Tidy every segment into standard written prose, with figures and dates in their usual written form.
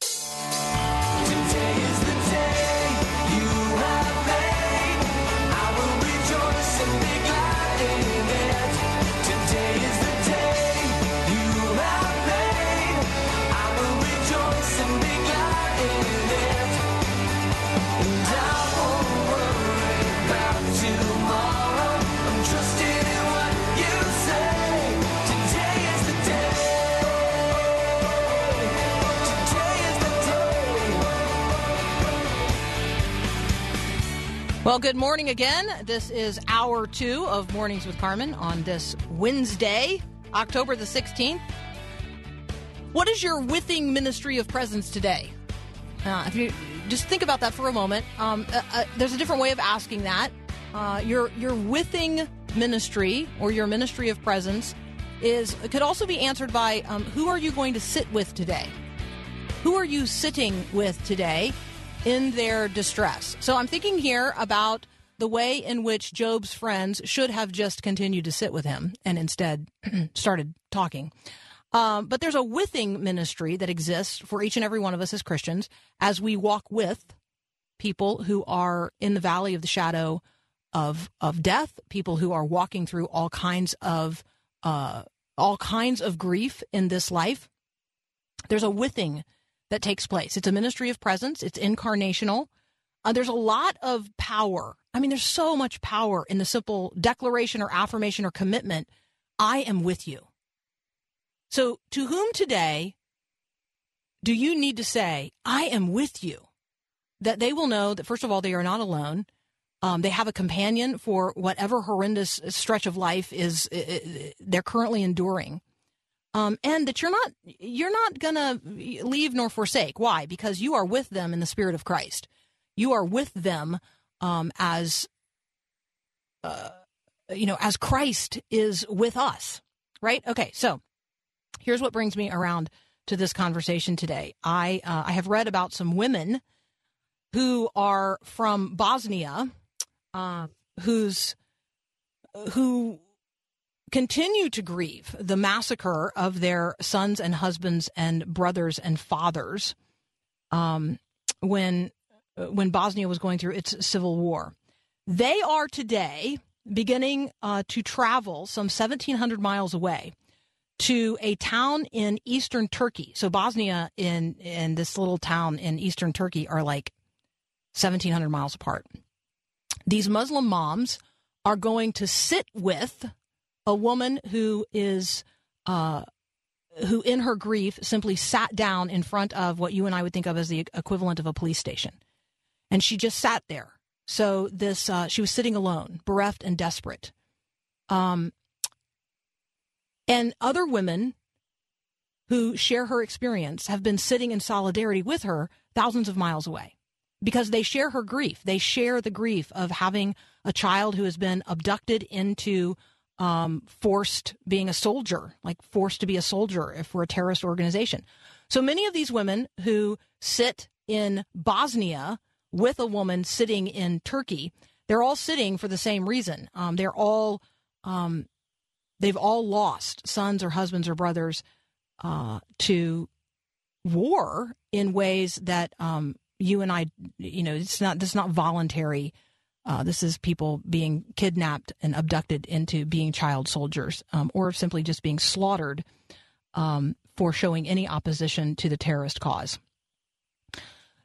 Today is the day. Well, good morning again. This is hour two of Mornings with Carmen on this Wednesday, October the 16th. What is your withing ministry of presence today? If you just think about that for a moment, there's a different way of asking that. Your withing ministry or your ministry of presence could also be answered by who are you going to sit with today? Who are you sitting with today in their distress? So I'm thinking here about the way in which Job's friends should have just continued to sit with him and instead started talking. But there's a withing ministry that exists for each and every one of us as Christians as we walk with people who are in the valley of the shadow of death, people who are walking through all kinds of grief in this life. There's a withing that takes place. It's a ministry of presence. It's incarnational. There's a lot of power. I mean, there's so much power in the simple declaration or affirmation or commitment, I am with you. So to whom today do you need to say, I am with you? That they will know that, first of all, they are not alone. They have a companion for whatever horrendous stretch of life they're currently enduring. And that you're not going to leave nor forsake. Why? Because you are with them in the Spirit of Christ. You are with them as Christ is with us, right? Okay, so here's what brings me around to this conversation today. I have read about some women who are from Bosnia, who continue to grieve the massacre of their sons and husbands and brothers and fathers when Bosnia was going through its civil war. They are today beginning to travel some 1,700 miles away to a town in eastern Turkey. So Bosnia and this little town in eastern Turkey are like 1,700 miles apart. These Muslim moms are going to sit with a woman who in her grief simply sat down in front of what you and I would think of as the equivalent of a police station. And she just sat there. So she was sitting alone, bereft and desperate. And other women who share her experience have been sitting in solidarity with her thousands of miles away because they share her grief. They share the grief of having a child who has been abducted into forced to be a soldier if we're a terrorist organization. So many of these women who sit in Bosnia with a woman sitting in Turkey, they're all sitting for the same reason. They've all lost sons or husbands or brothers to war in ways that you and I, it's not voluntary. This is people being kidnapped and abducted into being child soldiers or simply just being slaughtered for showing any opposition to the terrorist cause.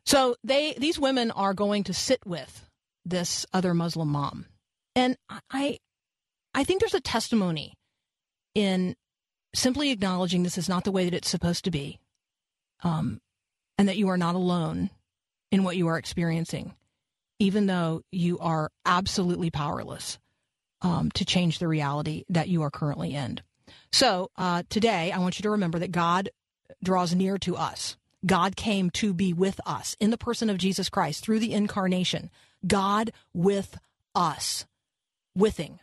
So these women are going to sit with this other Muslim mom. And I think there's a testimony in simply acknowledging this is not the way that it's supposed to be and that you are not alone in what you are experiencing, even though you are absolutely powerless to change the reality that you are currently in. So today, I want you to remember that God draws near to us. God came to be with us in the person of Jesus Christ through the incarnation. God with us, withing,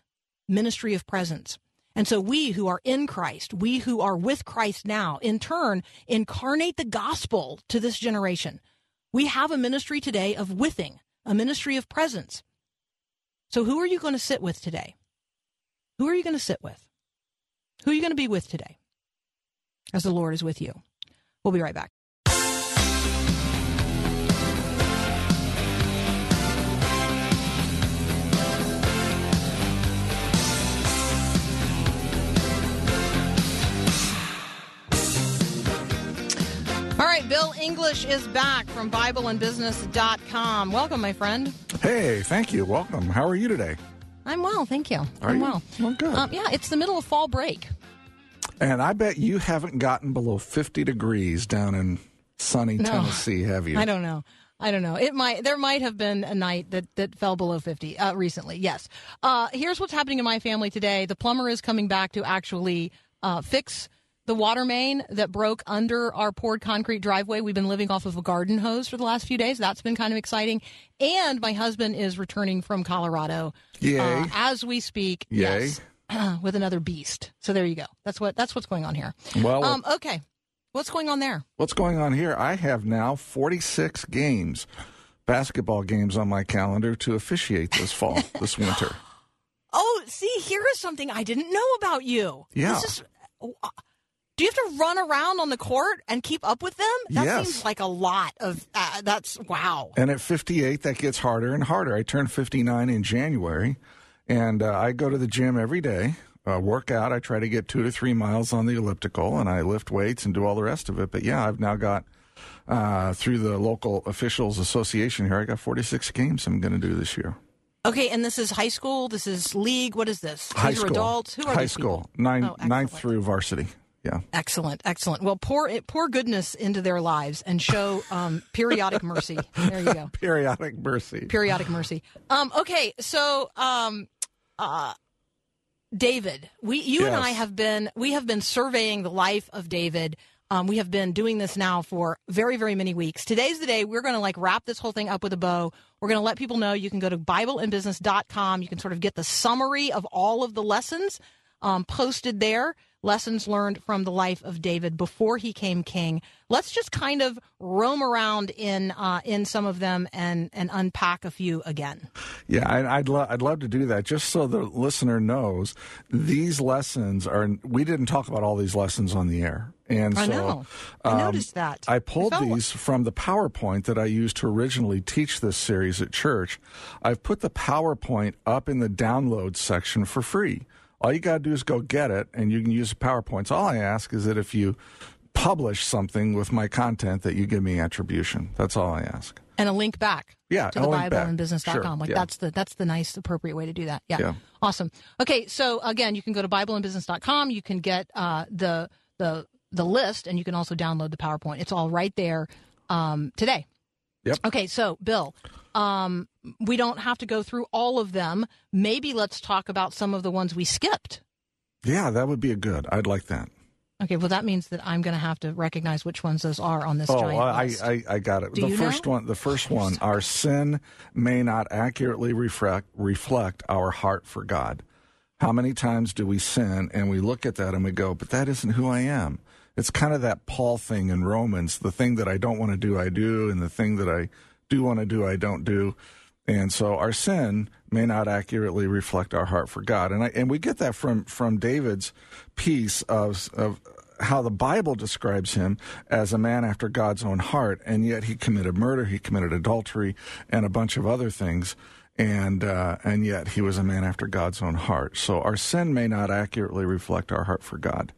ministry of presence. And so we who are in Christ, we who are with Christ now, in turn, incarnate the gospel to this generation. We have a ministry today of withing, a ministry of presence. So who are you going to sit with today? Who are you going to sit with? Who are you going to be with today? As the Lord is with you. We'll be right back. All right, Bill English is back from Bibleandbusiness.com. Welcome, my friend. Hey, thank you. Welcome. How are you today? I'm well, thank you. Are you well? Well, good. Yeah, it's the middle of fall break. And I bet you haven't gotten below 50 degrees down in sunny Tennessee, have you? I don't know. There might have been a night that fell below 50 recently, yes. Here's what's happening in my family today. The plumber is coming back to actually fix the water main that broke under our poured concrete driveway. We've been living off of a garden hose for the last few days. That's been kind of exciting. And my husband is returning from Colorado. Yay. As we speak. Yay. Yes, with another beast. So there you go. That's what's going on here. Well, okay. What's going on there? What's going on here? I have now 46 games, basketball games on my calendar to officiate this fall, this winter. Oh, see, here is something I didn't know about you. Yeah. Do you have to run around on the court and keep up with them? That seems like a lot of that's wow. And at 58, that gets harder and harder. I turned 59 in January, and I go to the gym every day, work out. I try to get 2 to 3 miles on the elliptical, and I lift weights and do all the rest of it. But, yeah, I've now got, through the local officials association here, I got 46 games I'm going to do this year. Okay, and this is high school? This is league? What is this? These are adults? Who are these people? High school, ninth through varsity. Yeah. Excellent. Well, pour goodness into their lives and show periodic mercy. There you go. Periodic mercy. Okay, so David, we have been surveying the life of David. We have been doing this now for very, very many weeks. Today's the day we're going to wrap this whole thing up with a bow. We're going to let people know you can go to Bibleandbusiness.com. You can sort of get the summary of all of the lessons posted there. Lessons learned from the life of David before he came king. Let's just kind of roam around in some of them and unpack a few again. Yeah, I'd love to do that. Just so the listener knows, these lessons we didn't talk about all these lessons on the air. And so, I know. I noticed that. I pulled these from the PowerPoint that I used to originally teach this series at church. I've put the PowerPoint up in the download section for free. All you got to do is go get it, and you can use the PowerPoints. All I ask is that if you publish something with my content, that you give me attribution. That's all I ask. And a link back to the Bibleandbusiness.com. Sure. That's the nice, appropriate way to do that. Yeah. Awesome. Okay, so again, you can go to Bibleandbusiness.com. You can get the list, and you can also download the PowerPoint. It's all right there today. Yep. Okay, so Bill, we don't have to go through all of them. Maybe let's talk about some of the ones we skipped. Yeah, that would be good. I'd like that. Okay, well, that means that I'm going to have to recognize which ones those are on this giant list. I got it. The first one, our sin may not accurately reflect our heart for God. How many times do we sin and we look at that and we go, but that isn't who I am? It's kind of that Paul thing in Romans, the thing that I don't want to do, I do, and the thing that I do want to do, I don't do. And so our sin may not accurately reflect our heart for God. And we get that from David's piece of how the Bible describes him as a man after God's own heart, and yet he committed murder, he committed adultery, and a bunch of other things. And yet he was a man after God's own heart. So our sin may not accurately reflect our heart for God.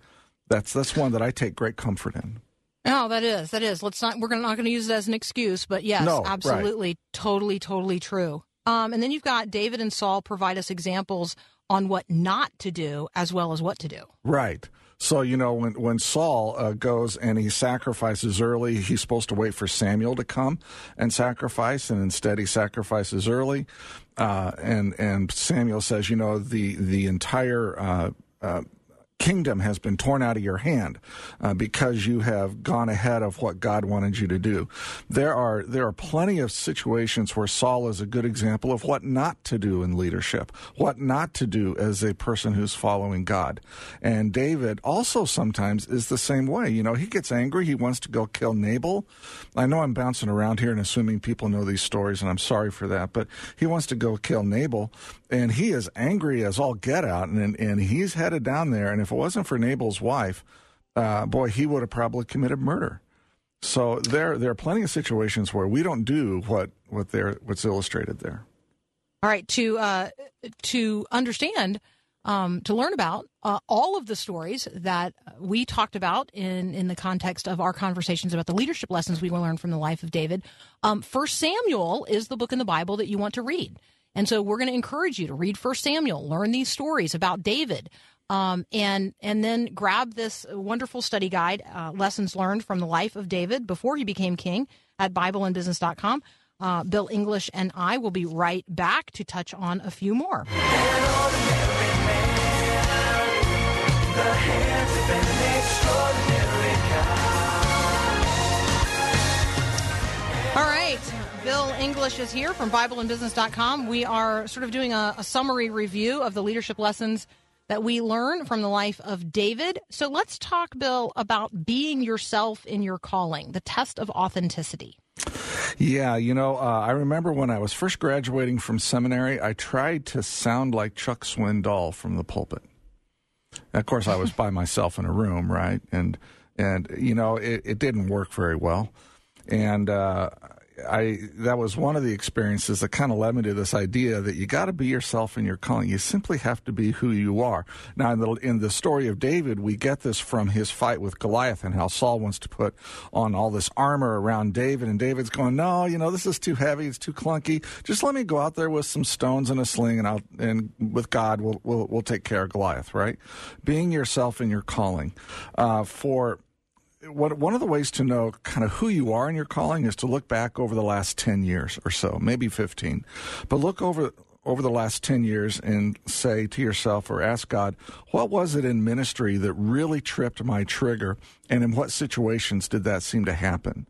That's one that I take great comfort in. Oh, that is. We're not going to use it as an excuse, but yes, absolutely, right. Totally true. And then you've got David and Saul provide us examples on what not to do as well as what to do. Right. So, you know, when Saul goes and he sacrifices early, he's supposed to wait for Samuel to come and sacrifice, and instead he sacrifices early. And Samuel says, you know, the entire kingdom has been torn out of your hand because you have gone ahead of what God wanted you to do. There are plenty of situations where Saul is a good example of what not to do in leadership, what not to do as a person who's following God. And David also sometimes is the same way. You know, he gets angry. He wants to go kill Nabal. I know I'm bouncing around here and assuming people know these stories, and I'm sorry for that, but he wants to go kill Nabal, and he is angry as all get out, and he's headed down there, and if it wasn't for Nabal's wife, boy, he would have probably committed murder. So there are plenty of situations where we don't do what's illustrated there. All right, to understand, to learn about all of the stories that we talked about in the context of our conversations about the leadership lessons we will learn from the life of David, First Samuel is the book in the Bible that you want to read. And so we're going to encourage you to read First Samuel, learn these stories about David, and then grab this wonderful study guide, Lessons Learned from the Life of David Before He Became King, at Bibleandbusiness.com. Bill English and I will be right back to touch on a few more. All right. Bill English is here from Bibleandbusiness.com. We are sort of doing a summary review of the leadership lessons that we learn from the life of David. So let's talk, Bill, about being yourself in your calling, the test of authenticity. Yeah, I remember when I was first graduating from seminary, I tried to sound like Chuck Swindoll from the pulpit. Of course, I was by myself in a room, right? And it didn't work very well. And that was one of the experiences that kind of led me to this idea that you got to be yourself in your calling. You simply have to be who you are. Now, in the story of David, we get this from his fight with Goliath and how Saul wants to put on all this armor around David. And David's going, no, this is too heavy. It's too clunky. Just let me go out there with some stones and a sling, and with God, we'll take care of Goliath, right? Being yourself in your calling. One of the ways to know kind of who you are in your calling is to look back over the last 10 years or so, maybe 15. But look over the last 10 years and say to yourself or ask God, what was it in ministry that really tripped my trigger, and in what situations did that seem to happen?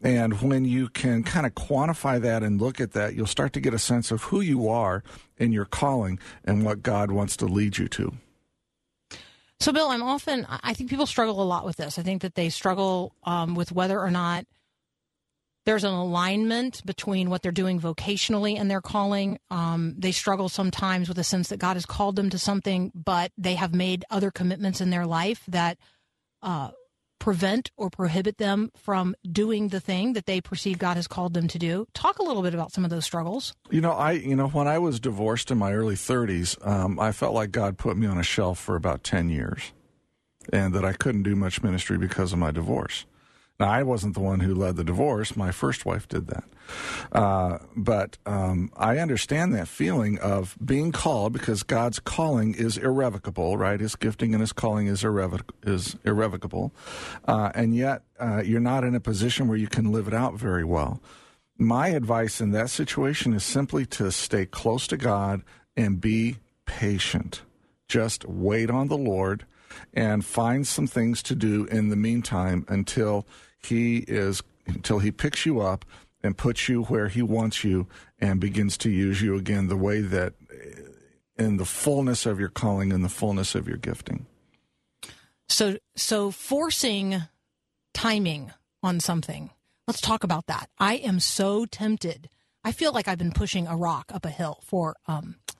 And when you can kind of quantify that and look at that, you'll start to get a sense of who you are in your calling and what God wants to lead you to. So, Bill, I think people struggle a lot with this. I think that they struggle with whether or not there's an alignment between what they're doing vocationally and their calling. They struggle sometimes with a sense that God has called them to something, but they have made other commitments in their life that prevent or prohibit them from doing the thing that they perceive God has called them to do. Talk a little bit about some of those struggles. When I was divorced in my early 30s, I felt like God put me on a shelf for about 10 years and that I couldn't do much ministry because of my divorce. Now, I wasn't the one who led the divorce. My first wife did that. But I understand that feeling of being called, because God's calling is irrevocable, right? His gifting and his calling is irrevocable. And yet you're not in a position where you can live it out very well. My advice in that situation is simply to stay close to God and be patient. Just wait on the Lord and find some things to do in the meantime until he picks you up and puts you where he wants you and begins to use you again the way that in the fullness of your calling and the fullness of your gifting. So forcing timing on something. Let's talk about that. I am so tempted. I feel like I've been pushing a rock up a hill for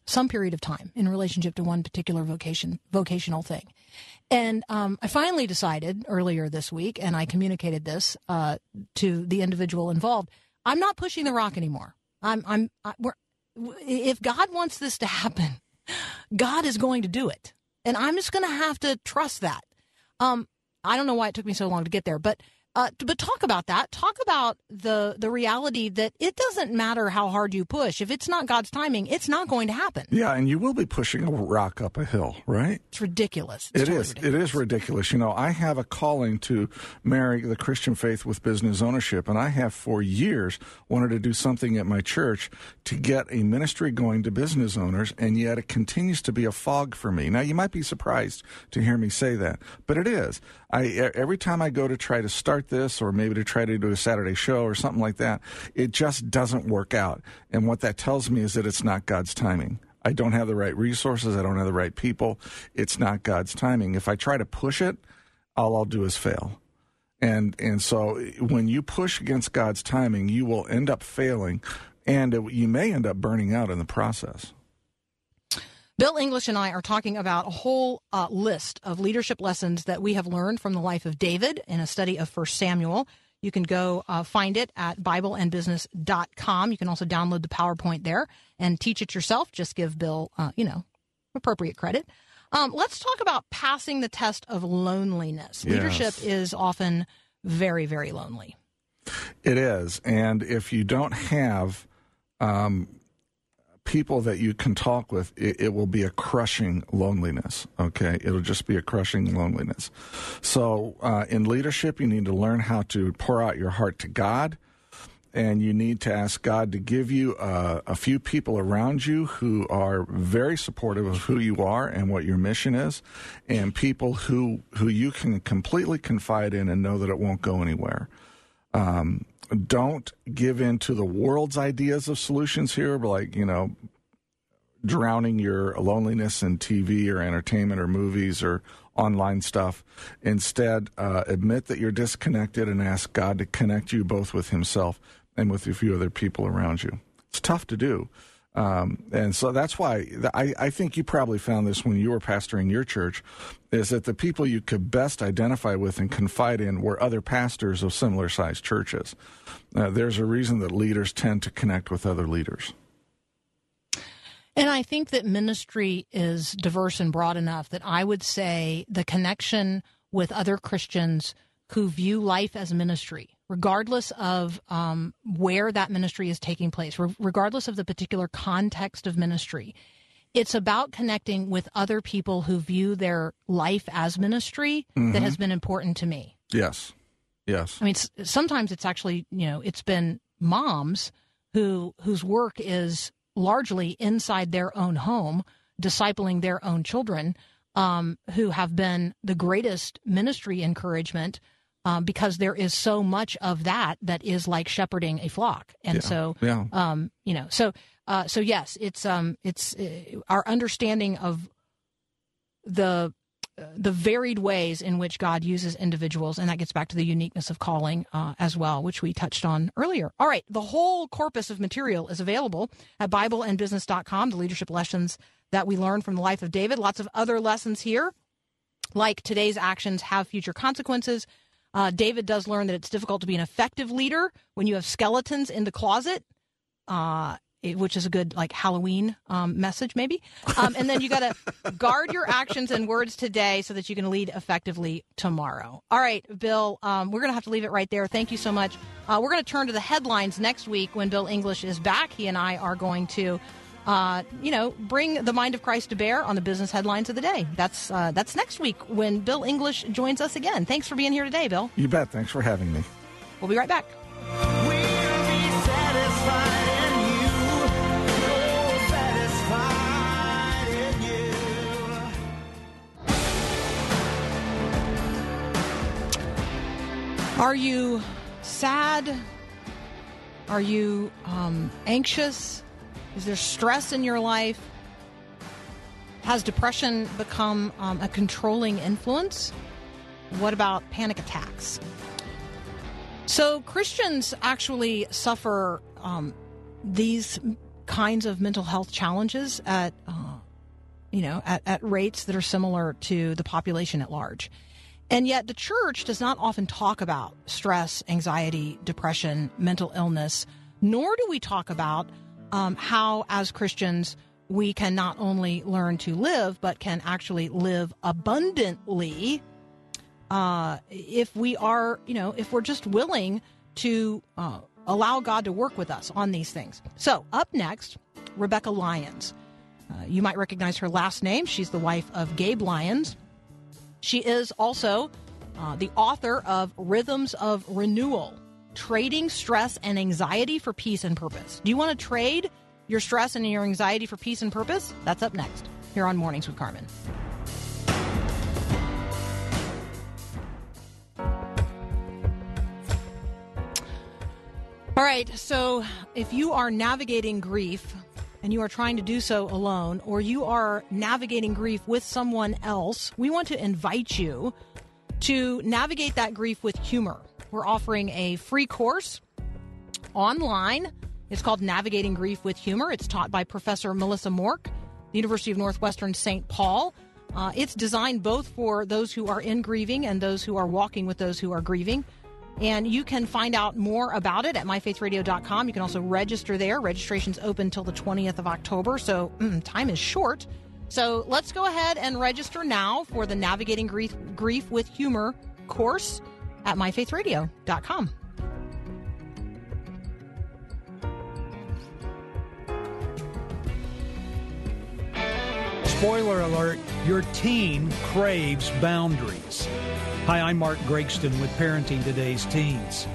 some period of time in relationship to one particular vocational thing. And I finally decided earlier this week, and I communicated this to the individual involved, I'm not pushing the rock anymore. If God wants this to happen, God is going to do it. And I'm just going to have to trust that. I don't know why it took me so long to get there, but talk about that. Talk about the reality that it doesn't matter how hard you push. If it's not God's timing, it's not going to happen. Yeah, and you will be pushing a rock up a hill, right? It's ridiculous. It is ridiculous. I have a calling to marry the Christian faith with business ownership, and I have for years wanted to do something at my church to get a ministry going to business owners, and yet it continues to be a fog for me. Now, you might be surprised to hear me say that, but it is. Every time I go to try to start this, or maybe to try to do a Saturday show or something like that, it just doesn't work out. And what that tells me is that it's not God's timing. I don't have the right resources. I don't have the right people. It's not God's timing. If I try to push it, all I'll do is fail. And so when you push against God's timing, you will end up failing, and you may end up burning out in the process. Bill English and I are talking about a whole list of leadership lessons that we have learned from the life of David in a study of 1 Samuel. You can go find it at Bibleandbusiness.com. You can also download the PowerPoint there and teach it yourself. Just give Bill, appropriate credit. Let's talk about passing the test of loneliness. Yes. Leadership is often very, very lonely. It is. And if you don't have people that you can talk with, it will be a crushing loneliness, okay? It'll just be a crushing loneliness. So in leadership, you need to learn how to pour out your heart to God, and you need to ask God to give you a few people around you who are very supportive of who you are and what your mission is, and people who you can completely confide in and know that it won't go anywhere. Don't give in to the world's ideas of solutions here, like, drowning your loneliness in TV or entertainment or movies or online stuff. Instead, admit that you're disconnected and ask God to connect you both with himself and with a few other people around you. It's tough to do. And so that's why I think you probably found this when you were pastoring your church, is that the people you could best identify with and confide in were other pastors of similar-sized churches. There's a reason that leaders tend to connect with other leaders. And I think that ministry is diverse and broad enough that I would say the connection with other Christians who view life as ministry, regardless of where that ministry is taking place, regardless of the particular context of ministry. It's about connecting with other people who view their life as ministry that has been important to me. Yes, yes. I mean, sometimes it's actually, it's been moms whose work is largely inside their own home, discipling their own children, who have been the greatest ministry encouragement. Because there is so much of that is like shepherding a flock, and so yes, it's our understanding of the varied ways in which God uses individuals, and that gets back to the uniqueness of calling as well, which we touched on earlier. All right, the whole corpus of material is available at Bibleandbusiness.com. The leadership lessons that we learned from the life of David. Lots of other lessons here, like today's actions have future consequences. David does learn that it's difficult to be an effective leader when you have skeletons in the closet, which is a good Halloween message maybe. And then you got to guard your actions and words today so that you can lead effectively tomorrow. All right, Bill, we're going to have to leave it right there. Thank you so much. We're going to turn to the headlines next week when Bill English is back. He and I are going to, bring the mind of Christ to bear on the business headlines of the day. That's next week when Bill English joins us again. Thanks for being here today, Bill. You bet. Thanks for having me. We'll be right back. Are you sad? Are you anxious? Is there stress in your life? Has depression become a controlling influence? What about panic attacks? So Christians actually suffer these kinds of mental health challenges at rates that are similar to the population at large. And yet the church does not often talk about stress, anxiety, depression, mental illness, nor do we talk about how, as Christians, we can not only learn to live, but can actually live abundantly if we are, if we're just willing to allow God to work with us on these things. So up next, Rebekah Lyons. You might recognize her last name. She's the wife of Gabe Lyons. She is also the author of Rhythms of Renewal: Trading Stress and Anxiety for Peace and Purpose. Do you want to trade your stress and your anxiety for peace and purpose? That's up next here on Mornings with Carmen. All right, so if you are navigating grief and you are trying to do so alone, or you are navigating grief with someone else, we want to invite you to navigate that grief with humor. We're offering a free course online. It's called Navigating Grief with Humor. It's taught by Professor Melissa Mork the University of Northwestern St. Paul. It's designed both for those who are in grieving and those who are walking with those who are grieving. And you can find out more about it at MyFaithRadio.com. You can also register there. Registration's open till the 20th of October, so time is short. So let's go ahead and register now for the Navigating Grief with Humor course at MyFaithRadio.com. Spoiler alert, your teen craves boundaries. Hi, I'm Mark Gregston with Parenting Today's Teens.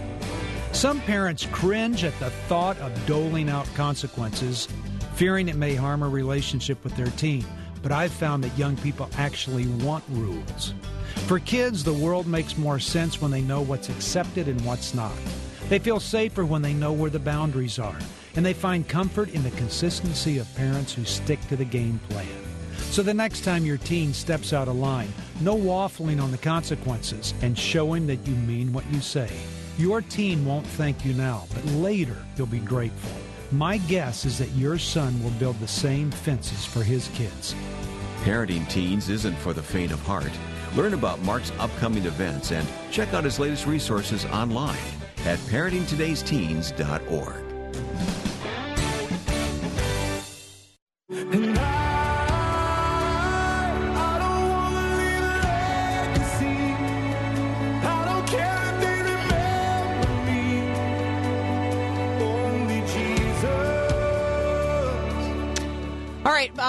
Some parents cringe at the thought of doling out consequences, fearing it may harm a relationship with their teen. But I've found that young people actually want rules. For kids, the world makes more sense when they know what's accepted and what's not. They feel safer when they know where the boundaries are, and they find comfort in the consistency of parents who stick to the game plan. So the next time your teen steps out of line, no waffling on the consequences and show him that you mean what you say. Your teen won't thank you now, but later you'll be grateful. My guess is that your son will build the same fences for his kids. Parenting Teens isn't for the faint of heart. Learn about Mark's upcoming events and check out his latest resources online at parentingtodaysteens.org.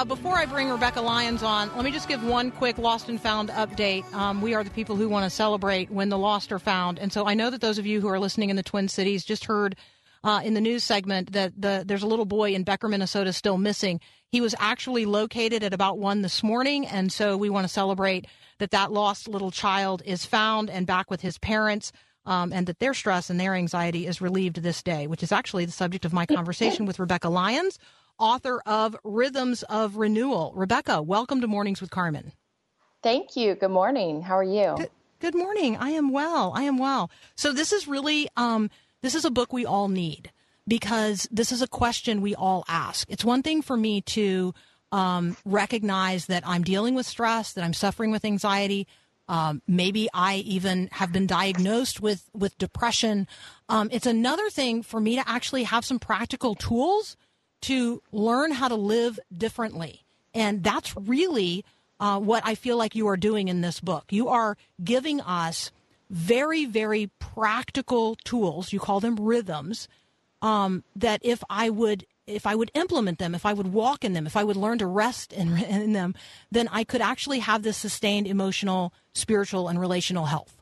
Before I bring Rebekah Lyons on, let me just give one quick Lost and Found update. We are the people who want to celebrate when the lost are found. And so I know that those of you who are listening in the Twin Cities just heard in the news segment that there's a little boy in Becker, Minnesota still missing. He was actually located at about 1 this morning. And so we want to celebrate that that lost little child is found and back with his parents, and that their stress and their anxiety is relieved this day, which is actually the subject of my conversation with Rebekah Lyons, author of Rhythms of Renewal. Rebekah, welcome to Mornings with Carmen. Thank you. Good morning. How are you? Good morning. I am well. So this is really, this is a book we all need because this is a question we all ask. It's one thing for me to recognize that I'm dealing with stress, that I'm suffering with anxiety. Maybe I even have been diagnosed with depression. It's another thing for me to actually have some practical tools to learn how to live differently. And that's really what I feel like you are doing in this book. You are giving us very, very practical tools. You call them rhythms, that if I would implement them, if I would walk in them, if I would learn to rest in them, then I could actually have this sustained emotional, spiritual, and relational health.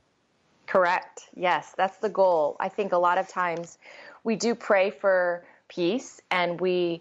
Correct. Yes, that's the goal. I think a lot of times we do pray for peace, and we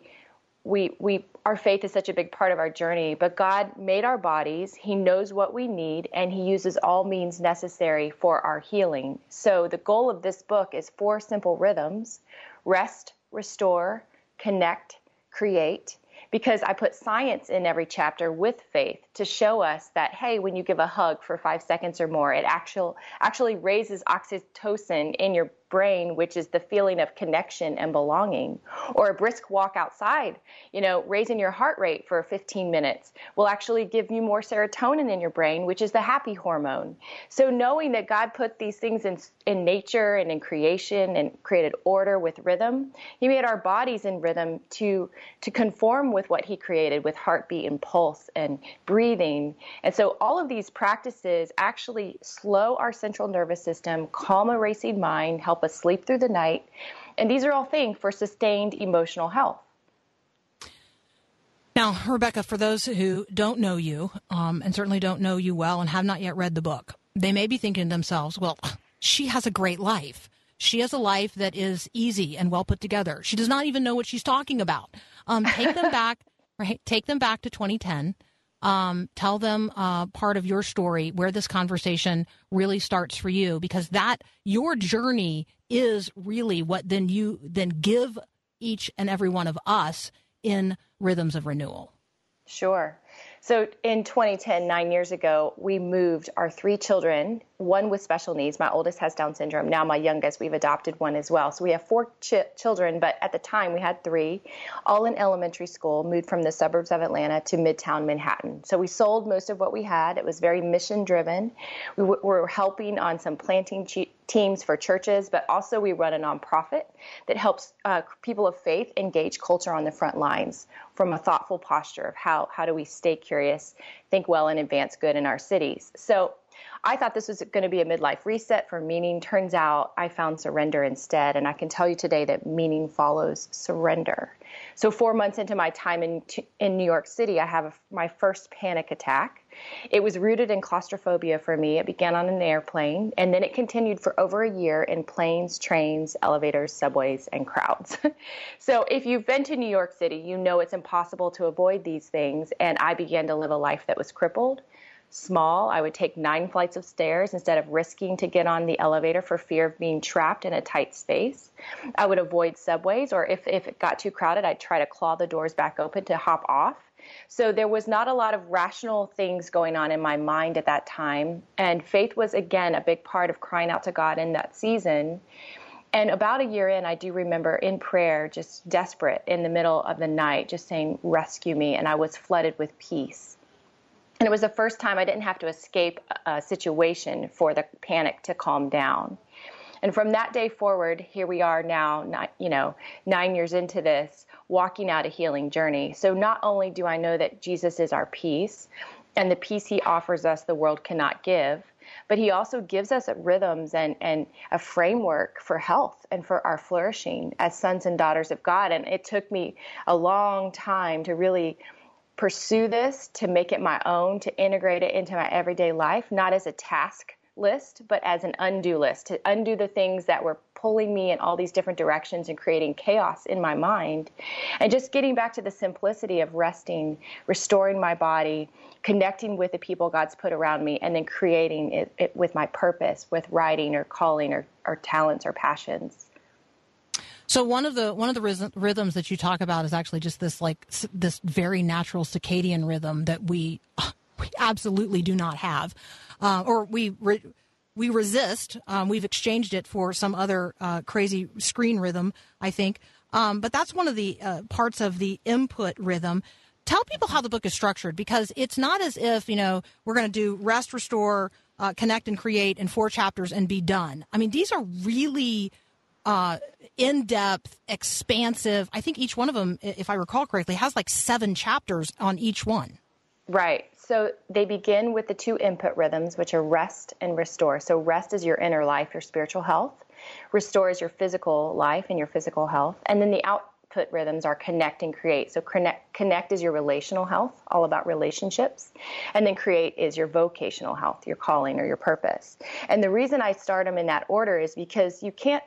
our faith is such a big part of our journey, but God made our bodies. He knows what we need, and He uses all means necessary for our healing. So the goal of this book is 4 simple rhythms: rest, restore, connect, create, because I put science in every chapter with faith to show us that, hey, when you give a hug for 5 seconds or more, it actually raises oxytocin in your brain, which is the feeling of connection and belonging. Or a brisk walk outside, raising your heart rate for 15 minutes will actually give you more serotonin in your brain, which is the happy hormone. So knowing that God put these things in nature and in creation and created order with rhythm, He made our bodies in rhythm to conform with what He created with heartbeat and pulse and breathing. And so all of these practices actually slow our central nervous system, calm a racing mind, help us sleep through the night. And these are all things for sustained emotional health. Now, Rebekah, for those who don't know you, and certainly don't know you well and have not yet read the book, they may be thinking to themselves, well, she has a great life. She has a life that is easy and well put together. She does not even know what she's talking about. Take them back, right? Take them back to 2010. Tell them part of your story, where this conversation really starts for you, because that your journey is really what then you then give each and every one of us in Rhythms of Renewal. Sure. So in 2010, 9 years ago, we moved our three children, one with special needs. My oldest has Down syndrome. Now my youngest, we've adopted one as well. So we have four children, but at the time we had three, all in elementary school, moved from the suburbs of Atlanta to Midtown Manhattan. So we sold most of what we had. It was very mission driven. We were helping on some planting teams for churches, but also we run a nonprofit that helps people of faith engage culture on the front lines from a thoughtful posture of how do we stay curious, think well, and advance good in our cities. So I thought this was going to be a midlife reset for meaning. Turns out I found surrender instead, and I can tell you today that meaning follows surrender. So 4 months into my time in New York City, I have my first panic attack. It was rooted in claustrophobia for me. It began on an airplane, and then it continued for over a year in planes, trains, elevators, subways, and crowds. So if you've been to New York City, you know it's impossible to avoid these things, and I began to live a life that was crippled. Small, I would take 9 flights of stairs instead of risking to get on the elevator for fear of being trapped in a tight space. I would avoid subways, or if it got too crowded, I'd try to claw the doors back open to hop off. So there was not a lot of rational things going on in my mind at that time. And faith was, again, a big part of crying out to God in that season. And about a year in, I do remember in prayer, just desperate in the middle of the night, just saying, "Rescue me." And I was flooded with peace. And it was the first time I didn't have to escape a situation for the panic to calm down. And from that day forward, here we are now, 9 years into this, walking out a healing journey. So not only do I know that Jesus is our peace, and the peace he offers us the world cannot give, but he also gives us rhythms and a framework for health and for our flourishing as sons and daughters of God. And it took me a long time to really pursue this, to make it my own, to integrate it into my everyday life, not as a task list, but as an undo list, to undo the things that were pulling me in all these different directions and creating chaos in my mind. And just getting back to the simplicity of resting, restoring my body, connecting with the people God's put around me, and then creating it with my purpose, with writing or calling or talents or passions. So one of the rhythms that you talk about is actually just this this very natural circadian rhythm that we absolutely do not have, or we resist. We've exchanged it for some other crazy screen rhythm, I think. But that's one of the parts of the input rhythm. Tell people how the book is structured, because it's not as if we're going to do rest, restore, connect, and create in 4 chapters and be done. I mean, these are really in-depth, expansive. I think each one of them, if I recall correctly, has 7 chapters on each one. Right. So they begin with the 2 input rhythms, which are rest and restore. So rest is your inner life, your spiritual health. Restore is your physical life and your physical health. And then the output rhythms are connect and create. So connect is your relational health, all about relationships. And then create is your vocational health, your calling or your purpose. And the reason I start them in that order is because you can't.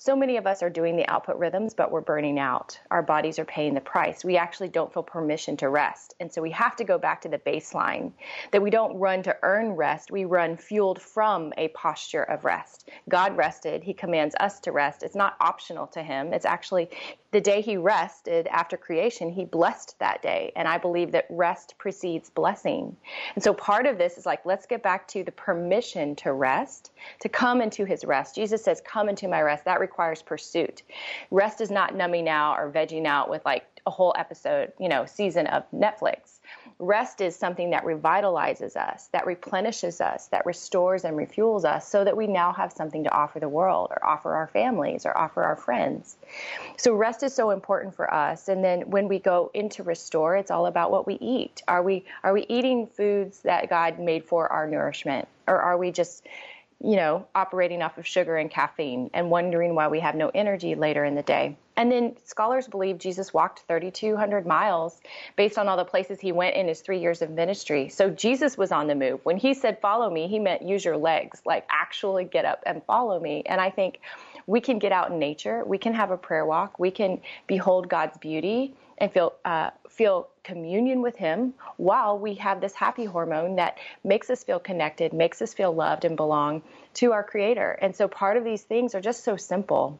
So many of us are doing the output rhythms, but we're burning out. Our bodies are paying the price. We actually don't feel permission to rest. And so we have to go back to the baseline, that we don't run to earn rest. We run fueled from a posture of rest. God rested. He commands us to rest. It's not optional to him. It's actually the day he rested after creation, he blessed that day. And I believe that rest precedes blessing. And so part of this is let's get back to the permission to rest, to come into his rest. Jesus says, "Come into my rest." That requires pursuit. Rest is not numbing out or vegging out with a whole episode, season of Netflix. Rest is something that revitalizes us, that replenishes us, that restores and refuels us so that we now have something to offer the world or offer our families or offer our friends. So rest is so important for us. And then when we go into restore, it's all about what we eat. Are we eating foods that God made for our nourishment? Or are we just operating off of sugar and caffeine and wondering why we have no energy later in the day? And then scholars believe Jesus walked 3,200 miles based on all the places he went in his 3 years of ministry. So Jesus was on the move. When he said, "Follow me," he meant use your legs, actually get up and follow me. And I think we can get out in nature. We can have a prayer walk. We can behold God's beauty and feel communion with him while we have this happy hormone that makes us feel connected, makes us feel loved and belong to our creator. And so part of these things are just so simple.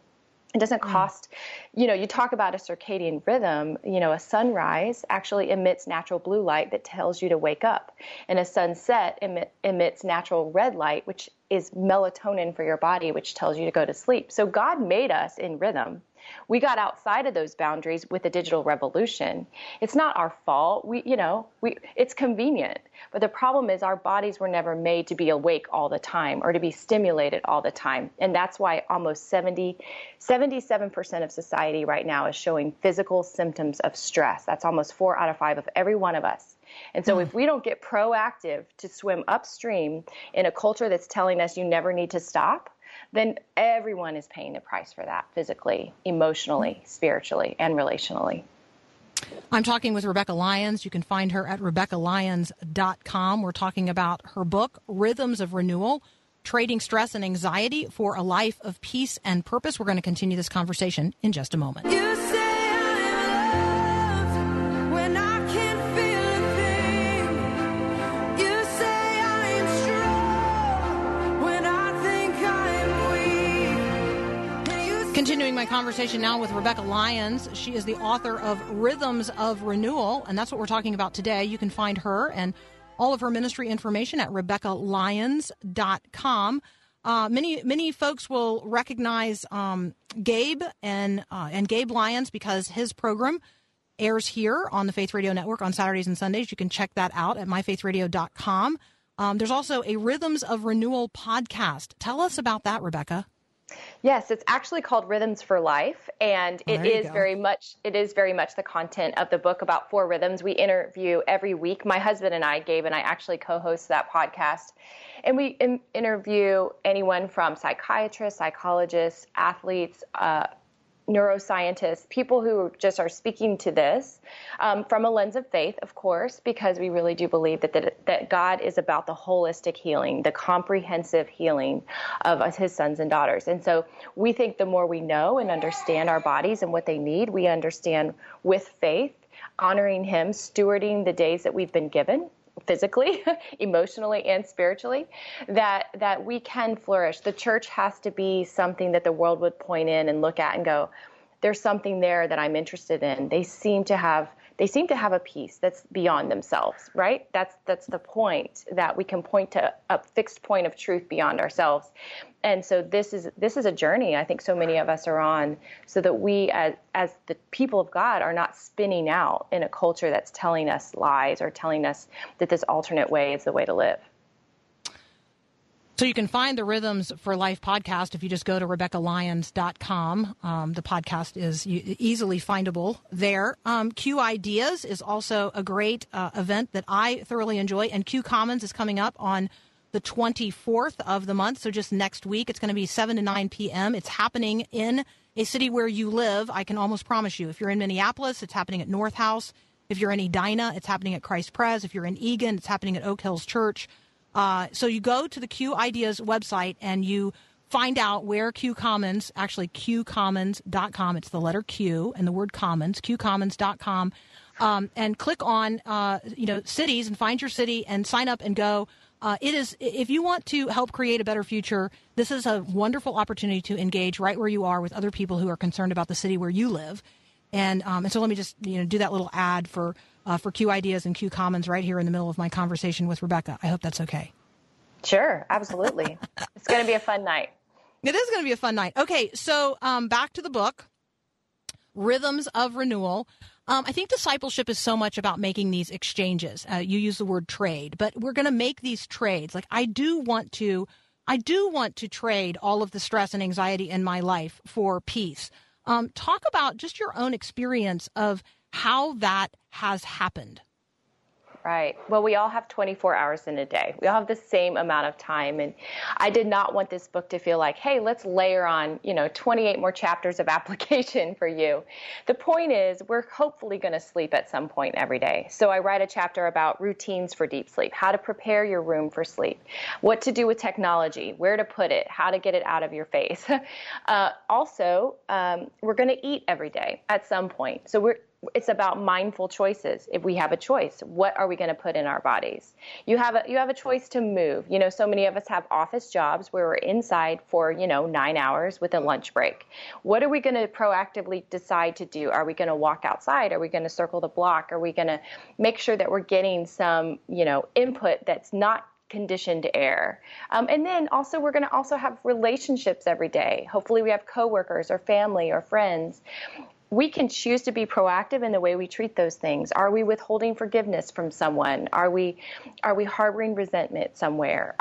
It doesn't cost, you talk about a circadian rhythm, a sunrise actually emits natural blue light that tells you to wake up. And a sunset emits natural red light, which is melatonin for your body, which tells you to go to sleep. So God made us in rhythm. We got outside of those boundaries with the digital revolution. It's not our fault. It's convenient. But the problem is our bodies were never made to be awake all the time or to be stimulated all the time. And that's why almost 77% of society right now is showing physical symptoms of stress. That's almost 4 out of 5 of every one of us. And so if we don't get proactive to swim upstream in a culture that's telling us you never need to stop, then everyone is paying the price for that physically, emotionally, spiritually, and relationally. I'm talking with Rebekah Lyons. You can find her at RebekahLyons.com. We're talking about her book, Rhythms of Renewal, Trading Stress and Anxiety for a Life of Peace and Purpose. We're going to continue this conversation in just a moment. Continuing my conversation now with Rebekah Lyons. She is the author of Rhythms of Renewal, and that's what we're talking about today. You can find her and all of her ministry information at RebekahLyons.com. Many folks will recognize Gabe and Gabe Lyons because his program airs here on the Faith Radio Network on Saturdays and Sundays. You can check that out at MyFaithRadio.com. There's also a Rhythms of Renewal podcast. Tell us about that, Rebekah. Yes, it's actually called Rhythms for Life, and it is very much the content of the book about 4 rhythms. We interview every week. My husband and I, Gabe, and I actually co-host that podcast, and we interview anyone from psychiatrists, psychologists, athletes, neuroscientists, people who just are speaking to this from a lens of faith, of course, because we really do believe that God is about the holistic healing, the comprehensive healing of his sons and daughters. And so we think the more we know and understand our bodies and what they need, we understand with faith, honoring him, stewarding the days that we've been given, physically, emotionally, and spiritually, that we can flourish. The church has to be something that the world would point in and look at and go, there's something there that I'm interested in. They seem to have a peace that's beyond themselves, right? That's the point, that we can point to a fixed point of truth beyond ourselves. And so this is a journey I think so many of us are on, so that we as the people of God are not spinning out in a culture that's telling us lies or telling us that this alternate way is the way to live. So you can find the Rhythms for Life podcast if you just go to RebekahLyons.com. The podcast is easily findable there. Q Ideas is also a great event that I thoroughly enjoy. And Q Commons is coming up on the 24th of the month, so just next week. It's going to be 7 to 9 p.m. It's happening in a city where you live, I can almost promise you. If you're in Minneapolis, it's happening at North House. If you're in Edina, it's happening at Christ Pres. If you're in Eagan, it's happening at Oak Hills Church. So you go to the Q Ideas website and you find out where Q Commons, actually QCommons.com, it's the letter Q and the word Commons, QCommons.com, and click on, cities and find your city and sign up and go. If you want to help create a better future, this is a wonderful opportunity to engage right where you are with other people who are concerned about the city where you live. And so let me just, do that little ad for Q Ideas and Q Commons right here in the middle of my conversation with Rebekah. I hope that's okay. Sure, absolutely. It's going to be a fun night. It is going to be a fun night. Okay, so back to the book, Rhythms of Renewal. I think discipleship is so much about making these exchanges. You use the word trade, but we're going to make these trades. Like I do want to trade all of the stress and anxiety in my life for peace. Talk about just your own experience of how that has happened. Right. Well, we all have 24 hours in a day. We all have the same amount of time. And I did not want this book to feel like, hey, let's layer on, 28 more chapters of application for you. The point is we're hopefully going to sleep at some point every day. So I write a chapter about routines for deep sleep, how to prepare your room for sleep, what to do with technology, where to put it, how to get it out of your face. Also, we're going to eat every day at some point. So we're It's about mindful choices. If we have a choice, what are we going to put in our bodies? You have a choice to move. You know, so many of us have office jobs where we're inside for, 9 hours with a lunch break. What are we going to proactively decide to do? Are we going to walk outside? Are we going to circle the block? Are we going to make sure that we're getting some, input that's not conditioned air? And then also we're going to also have relationships every day. Hopefully we have coworkers or family or friends. We can choose to be proactive in the way we treat those things. Are we withholding forgiveness from someone? Are we harboring resentment somewhere?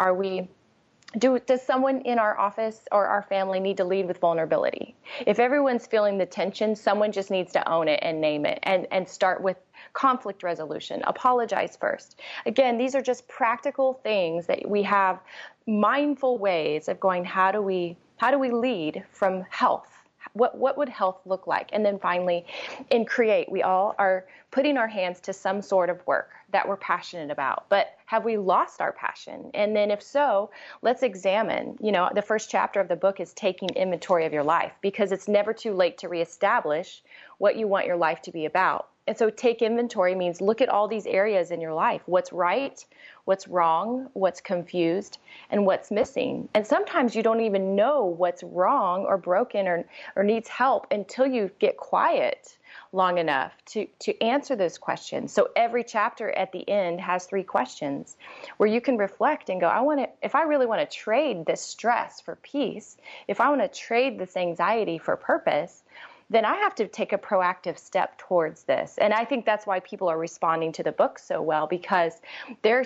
Does someone in our office or our family need to lead with vulnerability? If everyone's feeling the tension, someone just needs to own it and name it and start with conflict resolution. Apologize first. Again, these are just practical things that we have mindful ways of going, how do we lead from health? What would health look like? And then finally, in create, we all are putting our hands to some sort of work that we're passionate about. But have we lost our passion? And then if so, let's examine. The first chapter of the book is taking inventory of your life, because it's never too late to reestablish what you want your life to be about. And so take inventory means look at all these areas in your life. What's right, what's wrong, what's confused, and what's missing. And sometimes you don't even know what's wrong or broken or needs help until you get quiet long enough to answer those questions. So every chapter at the end has 3 questions where you can reflect and go, if I really want to trade this stress for peace, if I want to trade this anxiety for purpose, then I have to take a proactive step towards this. And I think that's why people are responding to the book so well, because they're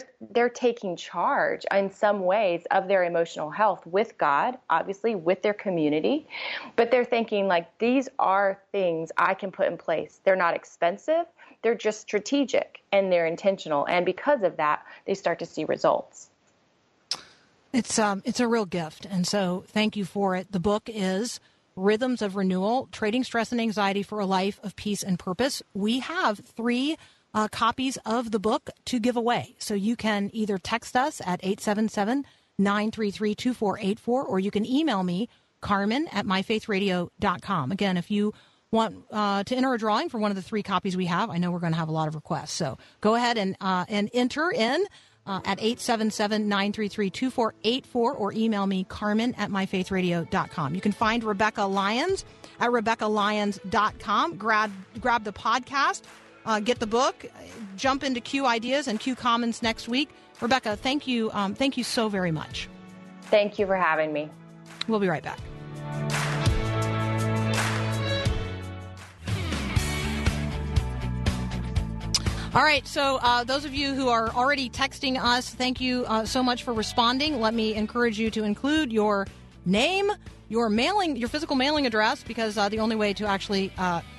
taking charge in some ways of their emotional health with God, obviously with their community, but they're thinking like, these are things I can put in place. They're not expensive. They're just strategic and they're intentional. And because of that, they start to see results. It's a real gift. And so thank you for it. The book is Rhythms of Renewal, Trading Stress and Anxiety for a Life of Peace and Purpose. We have 3 copies of the book to give away. So you can either text us at 877-933-2484, or you can email me, carmen@myfaithradio.com. Again, if you want to enter a drawing for one of the 3 copies we have, I know we're going to have a lot of requests. So go ahead and enter in at 877-933-2484, or email me, carmen@myfaithradio.com. You can find Rebekah Lyons at RebekahLyons.com. Grab the podcast, get the book, jump into Q Ideas and Q Commons next week. Rebekah, thank you so very much. Thank you for having me. We'll be right back. All right, so those of you who are already texting us, thank you so much for responding. Let me encourage you to include your name, your physical mailing address, because the only way to actually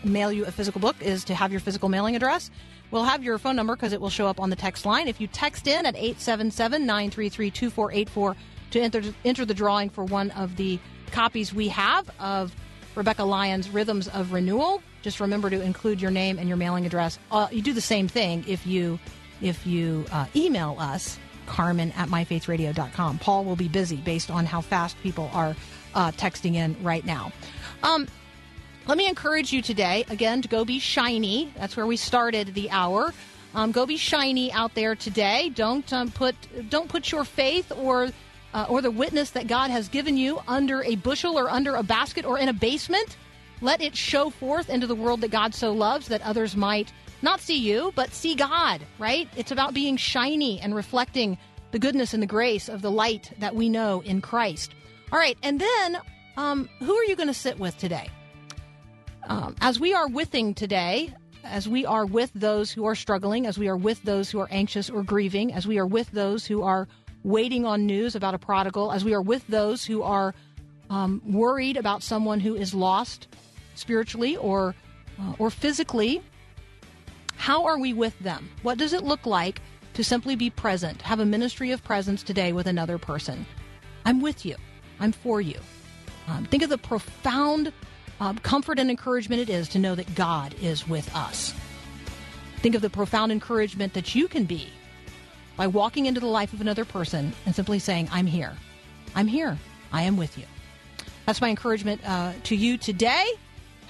mail you a physical book is to have your physical mailing address. We'll have your phone number because it will show up on the text line. If you text in at 877-933-2484 to enter the drawing for one of the copies we have of Rebekah Lyons' Rhythms of Renewal, just remember to include your name and your mailing address. You do the same thing if you email us, carmen@myfaithradio.com. Paul will be busy based on how fast people are texting in right now. Let me encourage you today, again, to go be shiny. That's where we started the hour. Go be shiny out there today. Don't put your faith or the witness that God has given you under a bushel or under a basket or in a basement. Let it show forth into the world that God so loves, that others might not see you, but see God, right? It's about being shiny and reflecting the goodness and the grace of the light that we know in Christ. All right, and then who are you going to sit with today? As we are withing today, as we are with those who are struggling, as we are with those who are anxious or grieving, as we are with those who are waiting on news about a prodigal, as we are with those who are worried about someone who is lost, spiritually or physically, how are we with them? What does it look like to simply be present, have a ministry of presence today with another person? I'm with you. I'm for you. Think of the profound comfort and encouragement it is to know that God is with us. Think of the profound encouragement that you can be by walking into the life of another person and simply saying, I'm here. I'm here. I am with you. That's my encouragement to you today.